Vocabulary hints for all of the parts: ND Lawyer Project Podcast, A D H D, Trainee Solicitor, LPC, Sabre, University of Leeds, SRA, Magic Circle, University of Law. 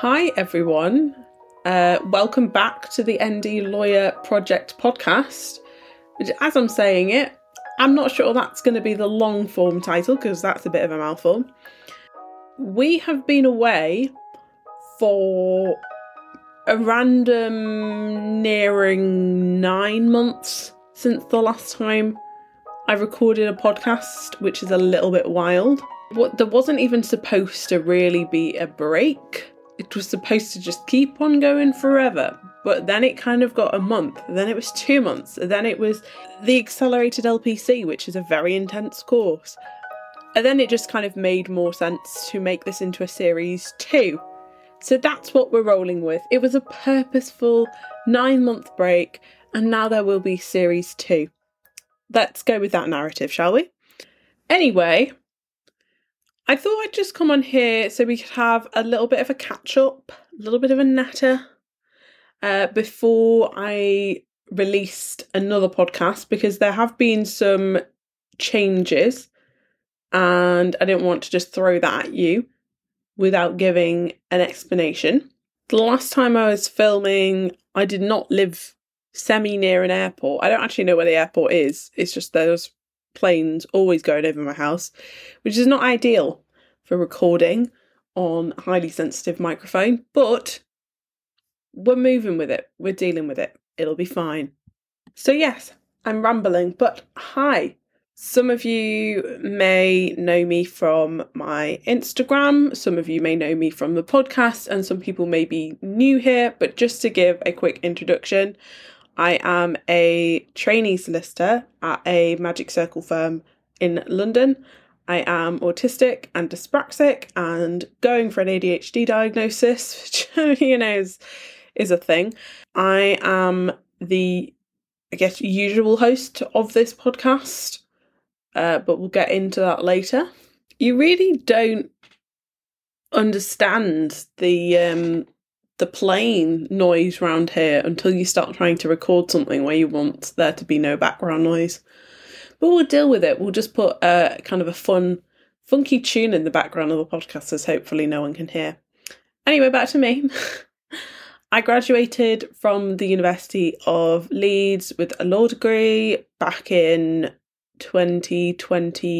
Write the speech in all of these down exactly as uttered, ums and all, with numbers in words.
Hi everyone, uh, welcome back to the N D Lawyer Project Podcast, which, as I'm saying it, I'm not sure that's going to be the long form title because that's a bit of a mouthful. We have been away for a random nearing nine months since the last time I recorded a podcast, which is a little bit wild. What, there wasn't even supposed to really be a break. It was supposed to just keep on going forever, but then it kind of got a month, then it was two months, then it was the accelerated L P C, which is a very intense course. And then it just kind of made more sense to make this into a series two. So that's what we're rolling with. It was a purposeful nine month break, and now there will be series two. Let's go with that narrative, shall we? Anyway, I thought I'd just come on here so we could have a little bit of a catch-up, a little bit of a natter, uh, before I released another podcast, because there have been some changes and I didn't want to just throw that at you without giving an explanation. The last time I was filming, I did not live semi near an airport. I don't actually know where the airport is. It's just those planes always going over my house, which is not ideal for recording on a highly sensitive microphone, but we're moving with it, we're dealing with it, it'll be fine. So yes, I'm rambling, but hi. Some of you may know me from my Instagram, some of you may know me from the podcast, and some people may be new here, but just to give a quick introduction, I am a trainee solicitor at a Magic Circle firm in London. I am autistic and dyspraxic and going for an A D H D diagnosis, which, you know, is, is a thing. I am the, I guess, usual host of this podcast, uh, but we'll get into that later. You really don't understand the... Um, the plane noise round here until you start trying to record something where you want there to be no background noise. But we'll deal with it. We'll just put a kind of a fun, funky tune in the background of the podcast, as hopefully no one can hear. Anyway, back to me. I graduated from the University of Leeds with a law degree back in twenty twenty-one,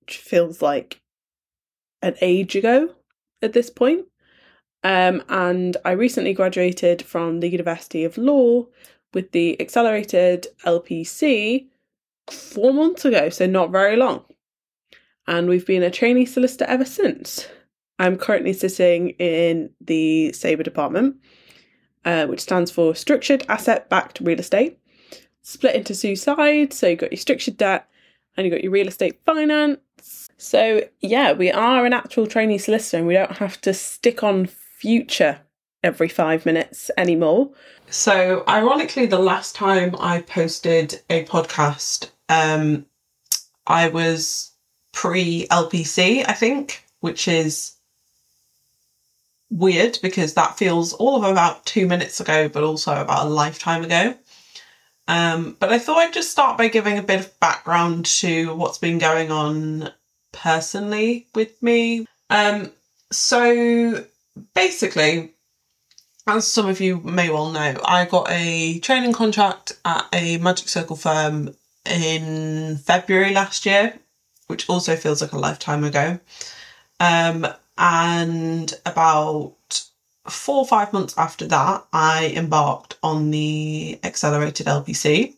which feels like an age ago at this point, um, and I recently graduated from the University of Law with the accelerated L P C four months ago, so not very long, and we've been a trainee solicitor ever since. I'm currently sitting in the Sabre department, uh, which stands for Structured Asset Backed Real Estate, split into two sides, so you've got your structured debt and you've got your real estate finance. So yeah, we are an actual trainee solicitor and we don't have to stick on future every five minutes anymore. So ironically, the last time I posted a podcast, um, I was pre-L P C, I think, which is weird because that feels all of about two minutes ago, but also about a lifetime ago. Um, but I thought I'd just start by giving a bit of background to what's been going on personally with me. Um, so basically, as some of you may well know, I got a training contract at a Magic Circle firm in February last year, which also feels like a lifetime ago. Um, and about four or five months after that, I embarked on the accelerated L P C.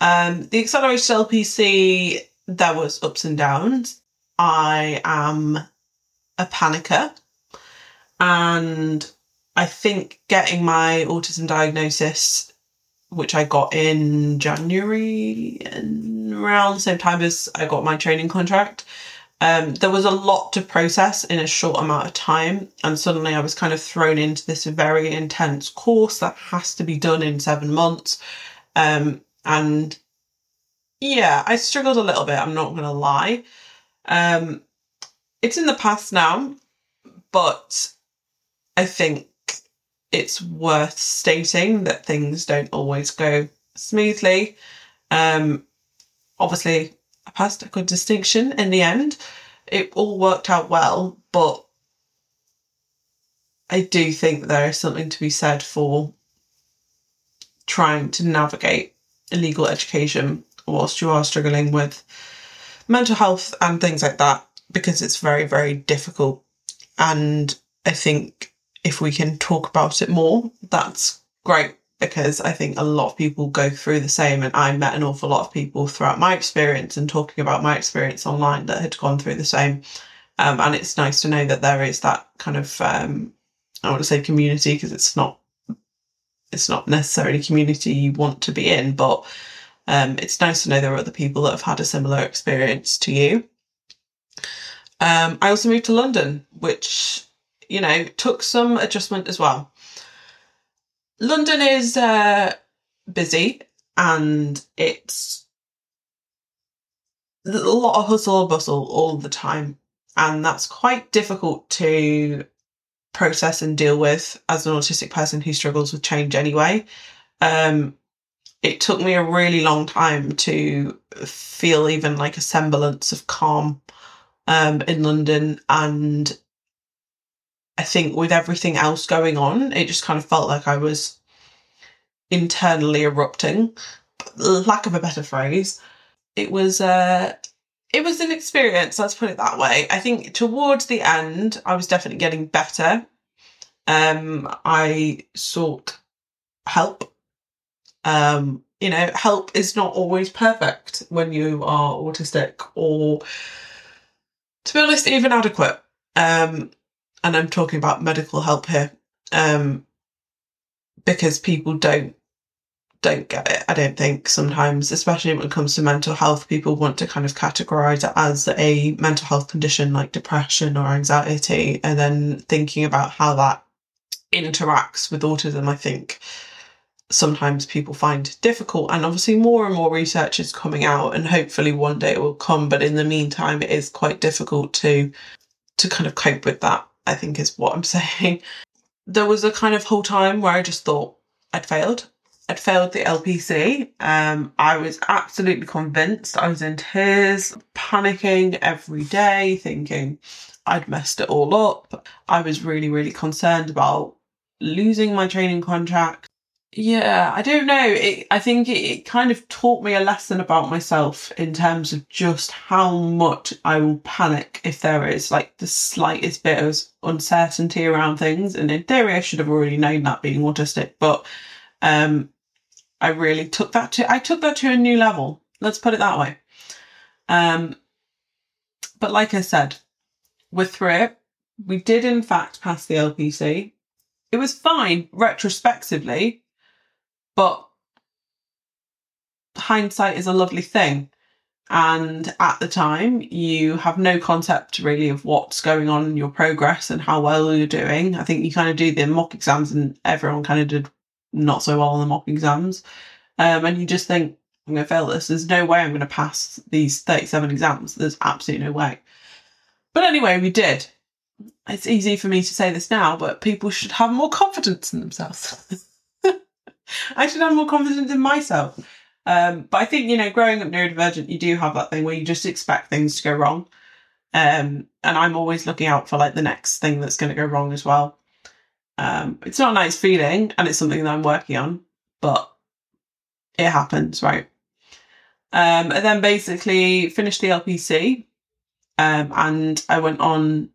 Um, the accelerated L P C, there was ups and downs. I am a panicker, and I think getting my autism diagnosis, which I got in January and around the same time as I got my training contract, um, there was a lot to process in a short amount of time, and suddenly I was kind of thrown into this very intense course that has to be done in seven months, um, and yeah, I struggled a little bit, I'm not going to lie. Um, it's in the past now, but I think it's worth stating that things don't always go smoothly. Um, obviously, I passed a good distinction in the end, it all worked out well, but I do think that there is something to be said for trying to navigate legal education whilst you are struggling with mental health and things like that, because it's very, very difficult. And I think if we can talk about it more, that's great, because I think a lot of people go through the same, and I met an awful lot of people throughout my experience and talking about my experience online that had gone through the same. Um, and it's nice to know that there is that kind of, um, I want to say community, because it's not, it's not necessarily community you want to be in, but um, it's nice to know there are other people that have had a similar experience to you. Um, I also moved to London, which, you know, took some adjustment as well. London is uh, busy, and it's a lot of hustle and bustle all the time. And that's quite difficult to process and deal with as an autistic person who struggles with change anyway. Um, it took me a really long time to feel even like a semblance of calm um, in London. And I think with everything else going on, it just kind of felt like I was internally erupting. Lack of a better phrase. It was... Uh, It was an experience, let's put it that way. I think towards the end, I was definitely getting better. Um, I sought help. Um, you know, help is not always perfect when you are autistic, or, to be honest, even adequate. Um, and I'm talking about medical help here, um, because people don't. don't get it, I don't think, sometimes, especially when it comes to mental health. People want to kind of categorise it as a mental health condition like depression or anxiety, and then thinking about how that interacts with autism, I think sometimes people find difficult. And obviously more and more research is coming out, and hopefully one day it will come, but in the meantime it is quite difficult to to kind of cope with that, I think, is what I'm saying. There was a kind of whole time where I just thought I'd failed. I'd failed the L P C. Um, I was absolutely convinced. I was in tears, panicking every day, thinking I'd messed it all up. I was really, really concerned about losing my training contract. Yeah, I don't know. It, I think it, it kind of taught me a lesson about myself in terms of just how much I will panic if there is like the slightest bit of uncertainty around things. And in theory, I should have already known that, being autistic, but Um, I really took that to, I took that to a new level. Let's put it that way. Um, but like I said, we're through it. We did in fact pass the L P C. It was fine retrospectively, but hindsight is a lovely thing. And at the time, you have no concept really of what's going on in your progress and how well you're doing. I think you kind of do the mock exams, and everyone kind of did not so well on the mock exams, um, and you just think, I'm going to fail this. There's no way I'm going to pass these thirty-seven exams. There's absolutely no way. But anyway, we did. It's easy for me to say this now, but people should have more confidence in themselves. I should have more confidence in myself. Um, but I think, you know, growing up neurodivergent, you do have that thing where you just expect things to go wrong. Um, and I'm always looking out for like the next thing that's going to go wrong as well. Um, it's not a nice feeling, and it's something that I'm working on, but it happens, right? Um, and then basically finished the L P C, um, and I went on,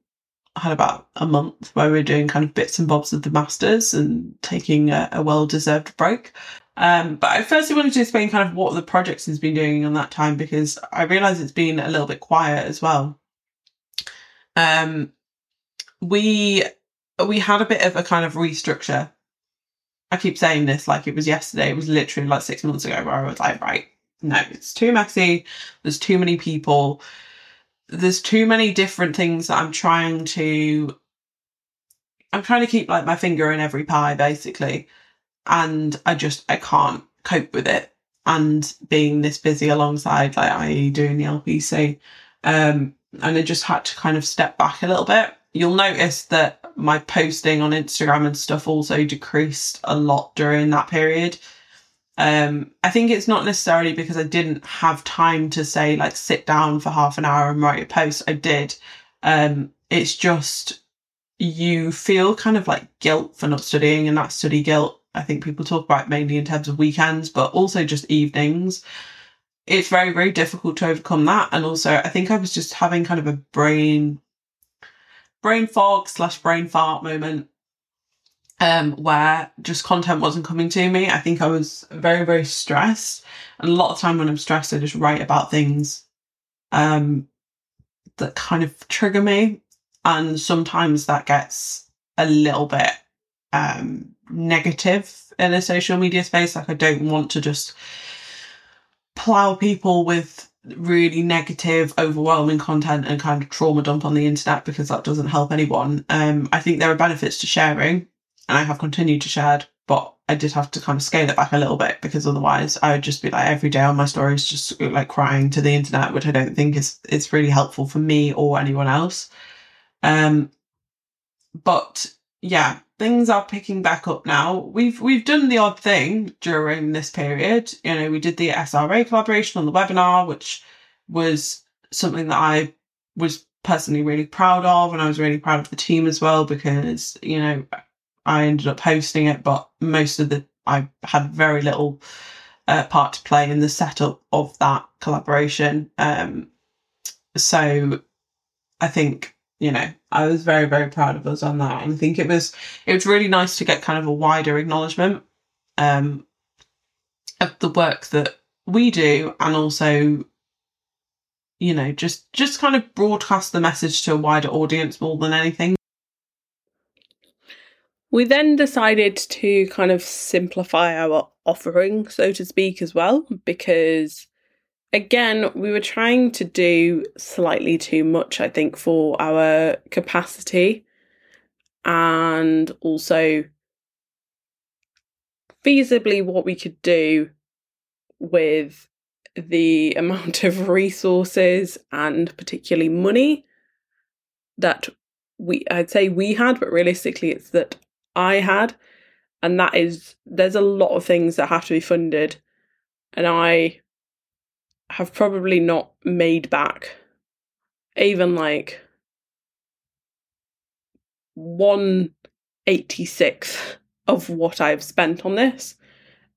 I had about a month where we were doing kind of bits and bobs of the masters and taking a, a well-deserved break. Um, but I firstly wanted to explain kind of what the projects has been doing in that time, because I realise it's been a little bit quiet as well. Um, we... We had a bit of a kind of restructure. I keep saying this like it was yesterday. It was literally like six months ago where I was like, right, no, it's too messy. There's too many people. There's too many different things that I'm trying to... I'm trying to keep like my finger in every pie, basically. And I just, I can't cope with it. And being this busy alongside, like, that is doing the L P C. Um, and I just had to kind of step back a little bit. You'll notice that my posting on Instagram and stuff also decreased a lot during that period. Um, I think it's not necessarily because I didn't have time to say, like, sit down for half an hour and write a post. I did. Um, it's just you feel kind of like guilt for not studying, and that study guilt, I think people talk about it mainly in terms of weekends, but also just evenings. It's very, very difficult to overcome that. And also, I think I was just having kind of a brain, brain fog slash brain fart moment, um, where just content wasn't coming to me. I think I was very, very stressed. And a lot of time when I'm stressed, I just write about things um, that kind of trigger me. And sometimes that gets a little bit um, negative in a social media space. Like, I don't want to just plow people with really negative, overwhelming content and kind of trauma dump on the internet, because that doesn't help anyone. Um, I think there are benefits to sharing, and I have continued to share, but I did have to kind of scale it back a little bit, because otherwise I would just be like every day on my stories, just like crying to the internet, which I don't think is it's really helpful for me or anyone else. Um, but yeah, things are picking back up now. We've we've done the odd thing during this period. You know, we did the S R A collaboration on the webinar, which was something that I was personally really proud of, and I was really proud of the team as well, because, you know, I ended up hosting it, but most of the I had very little uh, part to play in the setup of that collaboration. Um, so I think, you know, I was very, very proud of us on that. And I think it was it was really nice to get kind of a wider acknowledgement um, of the work that we do, and also, you know, just, just kind of broadcast the message to a wider audience more than anything. We then decided to kind of simplify our offering, so to speak, as well, because again, we were trying to do slightly too much, I think, for our capacity, and also feasibly what we could do with the amount of resources and particularly money that we, I'd say we had, but realistically it's that I had. And that is, there's a lot of things that have to be funded, and I have probably not made back even like one eighty-sixth of what I've spent on this.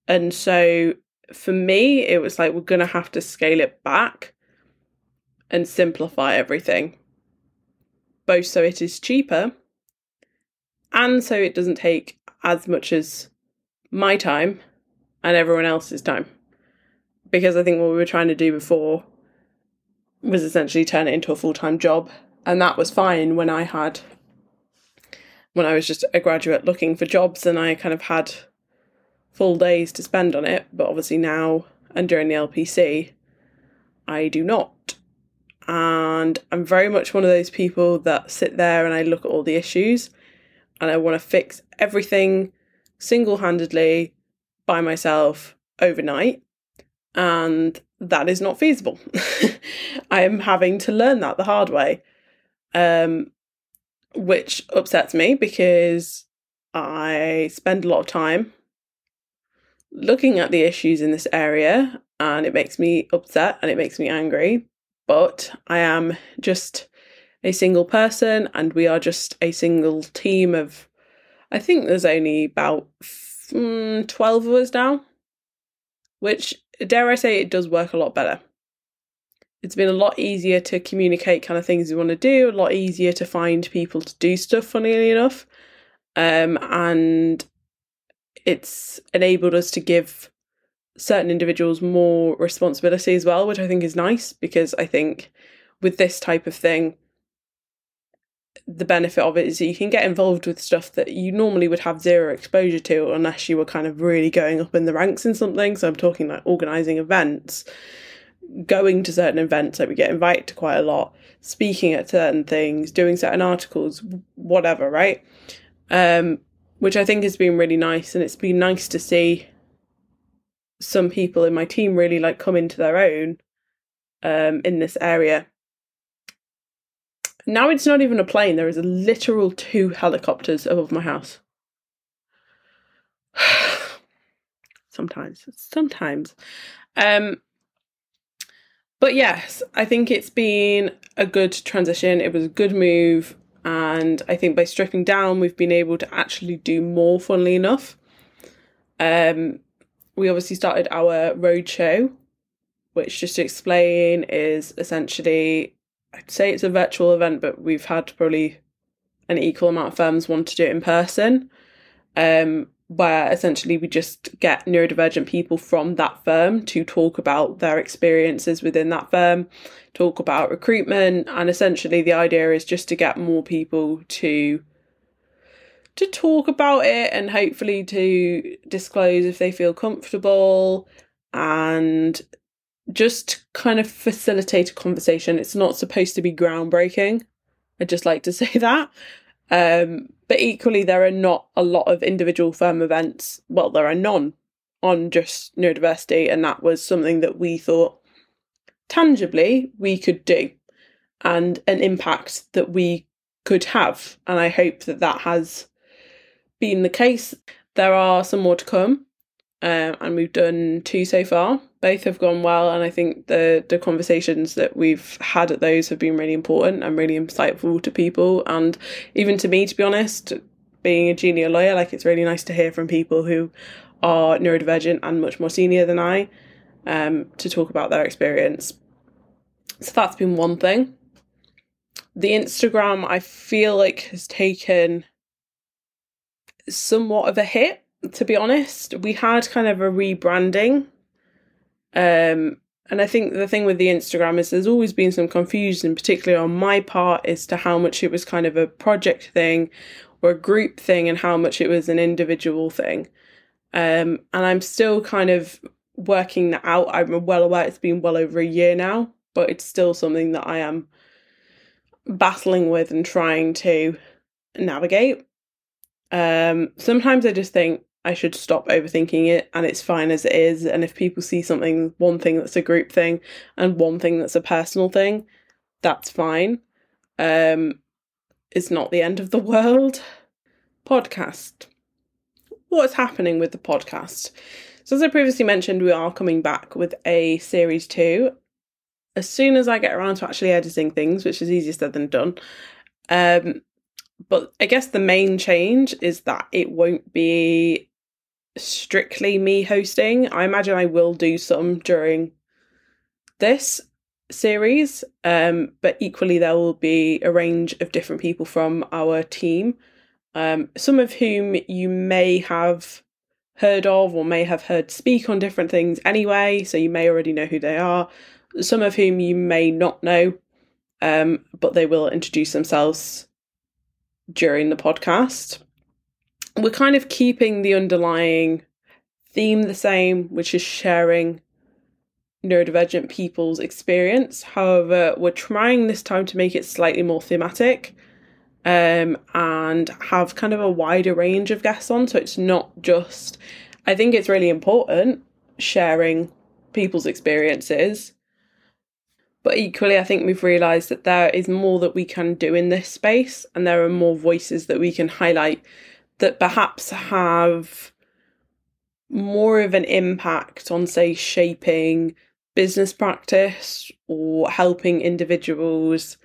And so for me, it was like, we're going to have to scale it back and simplify everything, both so it is cheaper and so it doesn't take as much as my time and everyone else's time. Because I think what we were trying to do before was essentially turn it into a full-time job. And that was fine when I had, when I was just a graduate looking for jobs, and I kind of had full days to spend on it. But obviously now, and during the L P C, I do not. And I'm very much one of those people that sit there and I look at all the issues and I want to fix everything single-handedly by myself overnight. And that is not feasible. I am having to learn that the hard way, um, which upsets me, because I spend a lot of time looking at the issues in this area, and it makes me upset and it makes me angry. But I am just a single person, and we are just a single team of, I think there's only about mm, twelve of us now, which, dare I say, it does work a lot better. It's been a lot easier to communicate kind of things we want to do, a lot easier to find people to do stuff, funnily enough. Um, and it's enabled us to give certain individuals more responsibility as well, which I think is nice, because I think with this type of thing, the benefit of it is that you can get involved with stuff that you normally would have zero exposure to unless you were kind of really going up in the ranks in something. So I'm talking like organising events, going to certain events that we get invited to quite a lot, speaking at certain things, doing certain articles, whatever, right? Um, which I think has been really nice. And it's been nice to see some people in my team really like come into their own um, in this area. Now it's not even a plane. There is a literal two helicopters above my house. sometimes, sometimes. Um, but yes, I think it's been a good transition. It was a good move. And I think by stripping down, we've been able to actually do more, funnily enough. Um, we obviously started our roadshow, which, just to explain, is essentially, I'd say it's a virtual event, but we've had probably an equal amount of firms want to do it in person, um, where essentially we just get neurodivergent people from that firm to talk about their experiences within that firm, talk about recruitment, and essentially the idea is just to get more people to to talk about it and hopefully to disclose if they feel comfortable and just kind of facilitate a conversation. It's not supposed to be groundbreaking. I'd just like to say that. Um, but equally, there are not a lot of individual firm events. Well, there are none on just neurodiversity. And that was something that we thought tangibly we could do and an impact that we could have. And I hope that that has been the case. There are some more to come, um, and we've done two so far. Both have gone well, and I think the the conversations that we've had at those have been really important and really insightful to people, and even to me, to be honest. Being a junior lawyer, like, it's really nice to hear from people who are neurodivergent and much more senior than I, um, to talk about their experience. So that's been one thing. The Instagram, I feel like, has taken somewhat of a hit, to be honest. We had kind of a rebranding. Um, and I think the thing with the Instagram is there's always been some confusion, particularly on my part, as to how much it was kind of a project thing or a group thing and how much it was an individual thing. Um, and I'm still kind of working that out. I'm well aware it's been well over a year now, but it's still something that I am battling with and trying to navigate. Um, sometimes I just think, I should stop overthinking it, and it's fine as it is. And if people see something, one thing that's a group thing and one thing that's a personal thing, that's fine. Um, it's not the end of the world. Podcast. What's happening with the podcast? So as I previously mentioned, we are coming back with a series two. As soon as I get around to actually editing things, which is easier said than done. Um, but I guess the main change is that it won't be strictly me hosting. I imagine I will do some during this series, um, but equally there will be a range of different people from our team, um, some of whom you may have heard of or may have heard speak on different things anyway, so you may already know who they are, some of whom you may not know, um, but they will introduce themselves during the podcast. We're kind of keeping the underlying theme the same, which is sharing neurodivergent people's experience. However, we're trying this time to make it slightly more thematic, um, and have kind of a wider range of guests on. So it's not just, I think it's really important sharing people's experiences, but equally, I think we've realised that there is more that we can do in this space, and there are more voices that we can highlight that perhaps have more of an impact on, say, shaping business practice or helping individuals,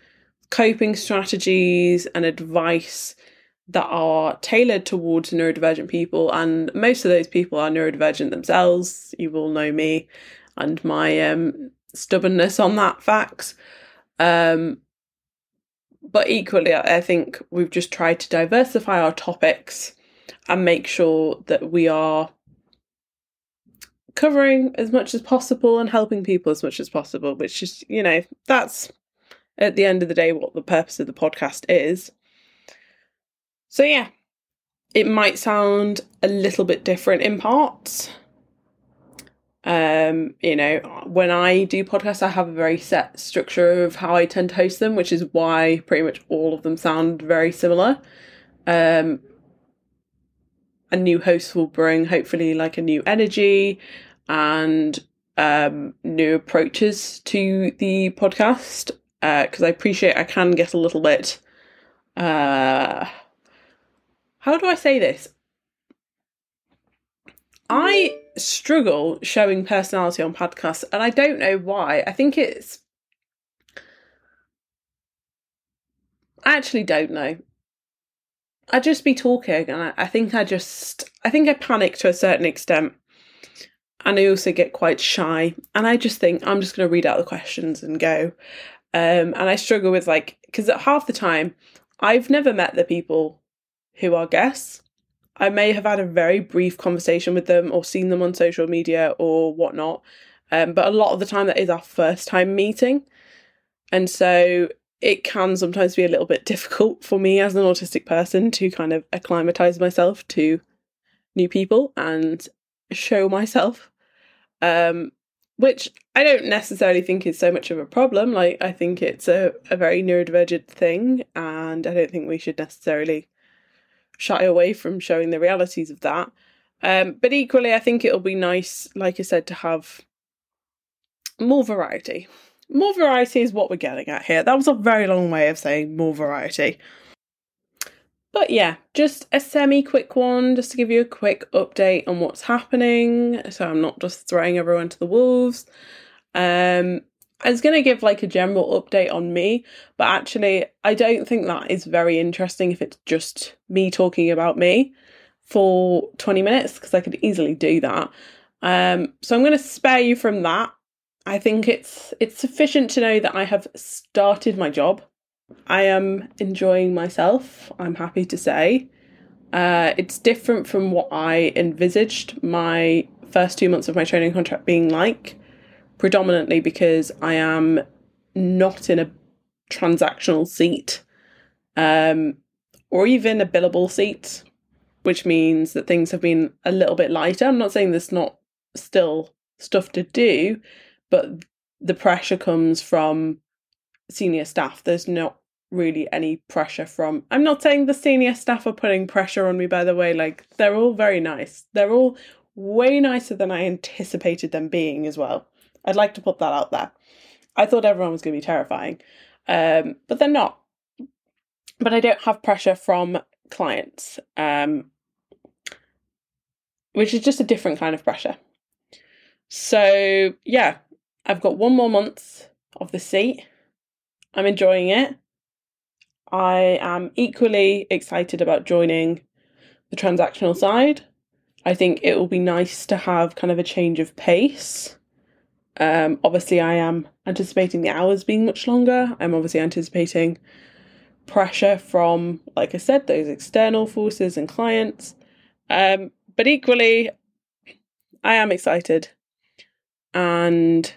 coping strategies and advice that are tailored towards neurodivergent people. And most of those people are neurodivergent themselves. You all know me and my um. stubbornness on that fact, um but equally I think we've just tried to diversify our topics and make sure that we are covering as much as possible and helping people as much as possible, which is, you know, that's at the end of the day what the purpose of the podcast is. So yeah, it might sound a little bit different in parts. Um, you know, when I do podcasts, I have a very set structure of how I tend to host them, which is why pretty much all of them sound very similar. Um, a new host will bring, hopefully, like a new energy and um, new approaches to the podcast, because uh, I appreciate I can get a little bit... Uh, how do I say this? I... struggle showing personality on podcasts, and I don't know why. I think it's... I actually don't know. I'd just be talking, and I, I think I just... I think I panic to a certain extent, and I also get quite shy, and I just think, I'm just going to read out the questions and go. Um, and I struggle with, like... Because half the time, I've never met the people who are guests. I may have had a very brief conversation with them or seen them on social media or whatnot. Um, but a lot of the time that is our first time meeting. And so it can sometimes be a little bit difficult for me as an autistic person to kind of acclimatise myself to new people and show myself, um, which I don't necessarily think is so much of a problem. Like, I think it's a, a very neurodivergent thing, and I don't think we should necessarily shy away from showing the realities of that. Um, but equally, I think it'll be nice, like I said, to have more variety. More variety is what we're getting at here. That was a very long way of saying more variety. But yeah, just a semi-quick one, just to give you a quick update on what's happening, so I'm not just throwing everyone to the wolves. Um, I was going to give like a general update on me, but actually I don't think that is very interesting if it's just me talking about me for twenty minutes, because I could easily do that. Um, so I'm going to spare you from that. I think it's it's sufficient to know that I have started my job. I am enjoying myself, I'm happy to say. Uh, it's different from what I envisaged my first two months of my training contract being like, predominantly because I am not in a transactional seat, um, or even a billable seat, which means that things have been a little bit lighter. I'm not saying there's not still stuff to do, but the pressure comes from senior staff. There's not really any pressure from... I'm not saying the senior staff are putting pressure on me, by the way. Like, they're all very nice. They're all way nicer than I anticipated them being as well. I'd like to put that out there. I thought everyone was going to be terrifying, um, but they're not. But I don't have pressure from clients, um, which is just a different kind of pressure. So yeah, I've got one more month of the seat. I'm enjoying it. I am equally excited about joining the transactional side. I think it will be nice to have kind of a change of pace. Um, obviously, I am anticipating the hours being much longer. I'm obviously anticipating pressure from, like I said, those external forces and clients. Um, but equally, I am excited. And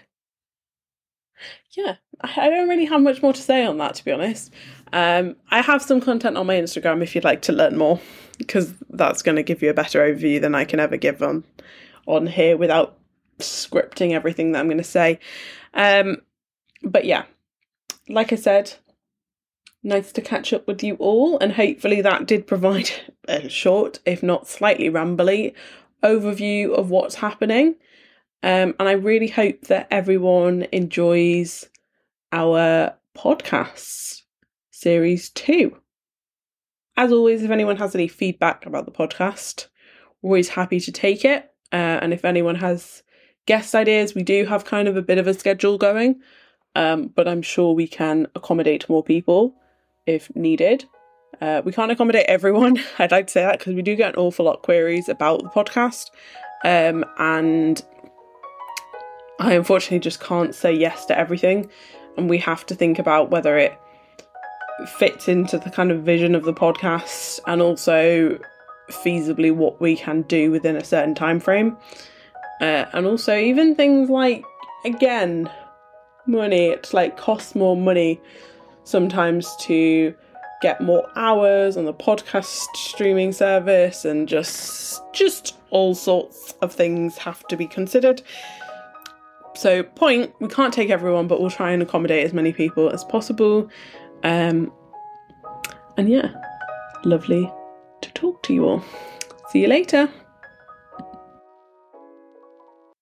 yeah, I don't really have much more to say on that, to be honest. Um, I have some content on my Instagram if you'd like to learn more, because that's going to give you a better overview than I can ever give on, on here without scripting everything that I'm going to say. Um, but yeah, like I said, nice to catch up with you all, and hopefully that did provide a short, if not slightly rambly, overview of what's happening. Um, and I really hope that everyone enjoys our podcast series two. As always, if anyone has any feedback about the podcast, we're always happy to take it. Uh, and if anyone has guest ideas, we do have kind of a bit of a schedule going, um, but I'm sure we can accommodate more people if needed. Uh, we can't accommodate everyone, I'd like to say that, because we do get an awful lot of queries about the podcast. Um, and... I unfortunately just can't say yes to everything, and we have to think about whether it fits into the kind of vision of the podcast and also feasibly what we can do within a certain time frame. Uh, and also even things like, again, money. It's like costs more money sometimes to get more hours on the podcast streaming service, and just just all sorts of things have to be considered. So point, we can't take everyone, but we'll try and accommodate as many people as possible. Um, and yeah, lovely to talk to you all. See you later.